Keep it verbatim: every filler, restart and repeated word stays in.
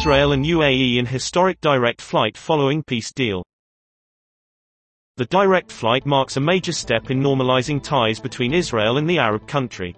Israel and U A E in historic direct flight following peace deal. The direct flight marks a major step in normalizing ties between Israel and the Arab country.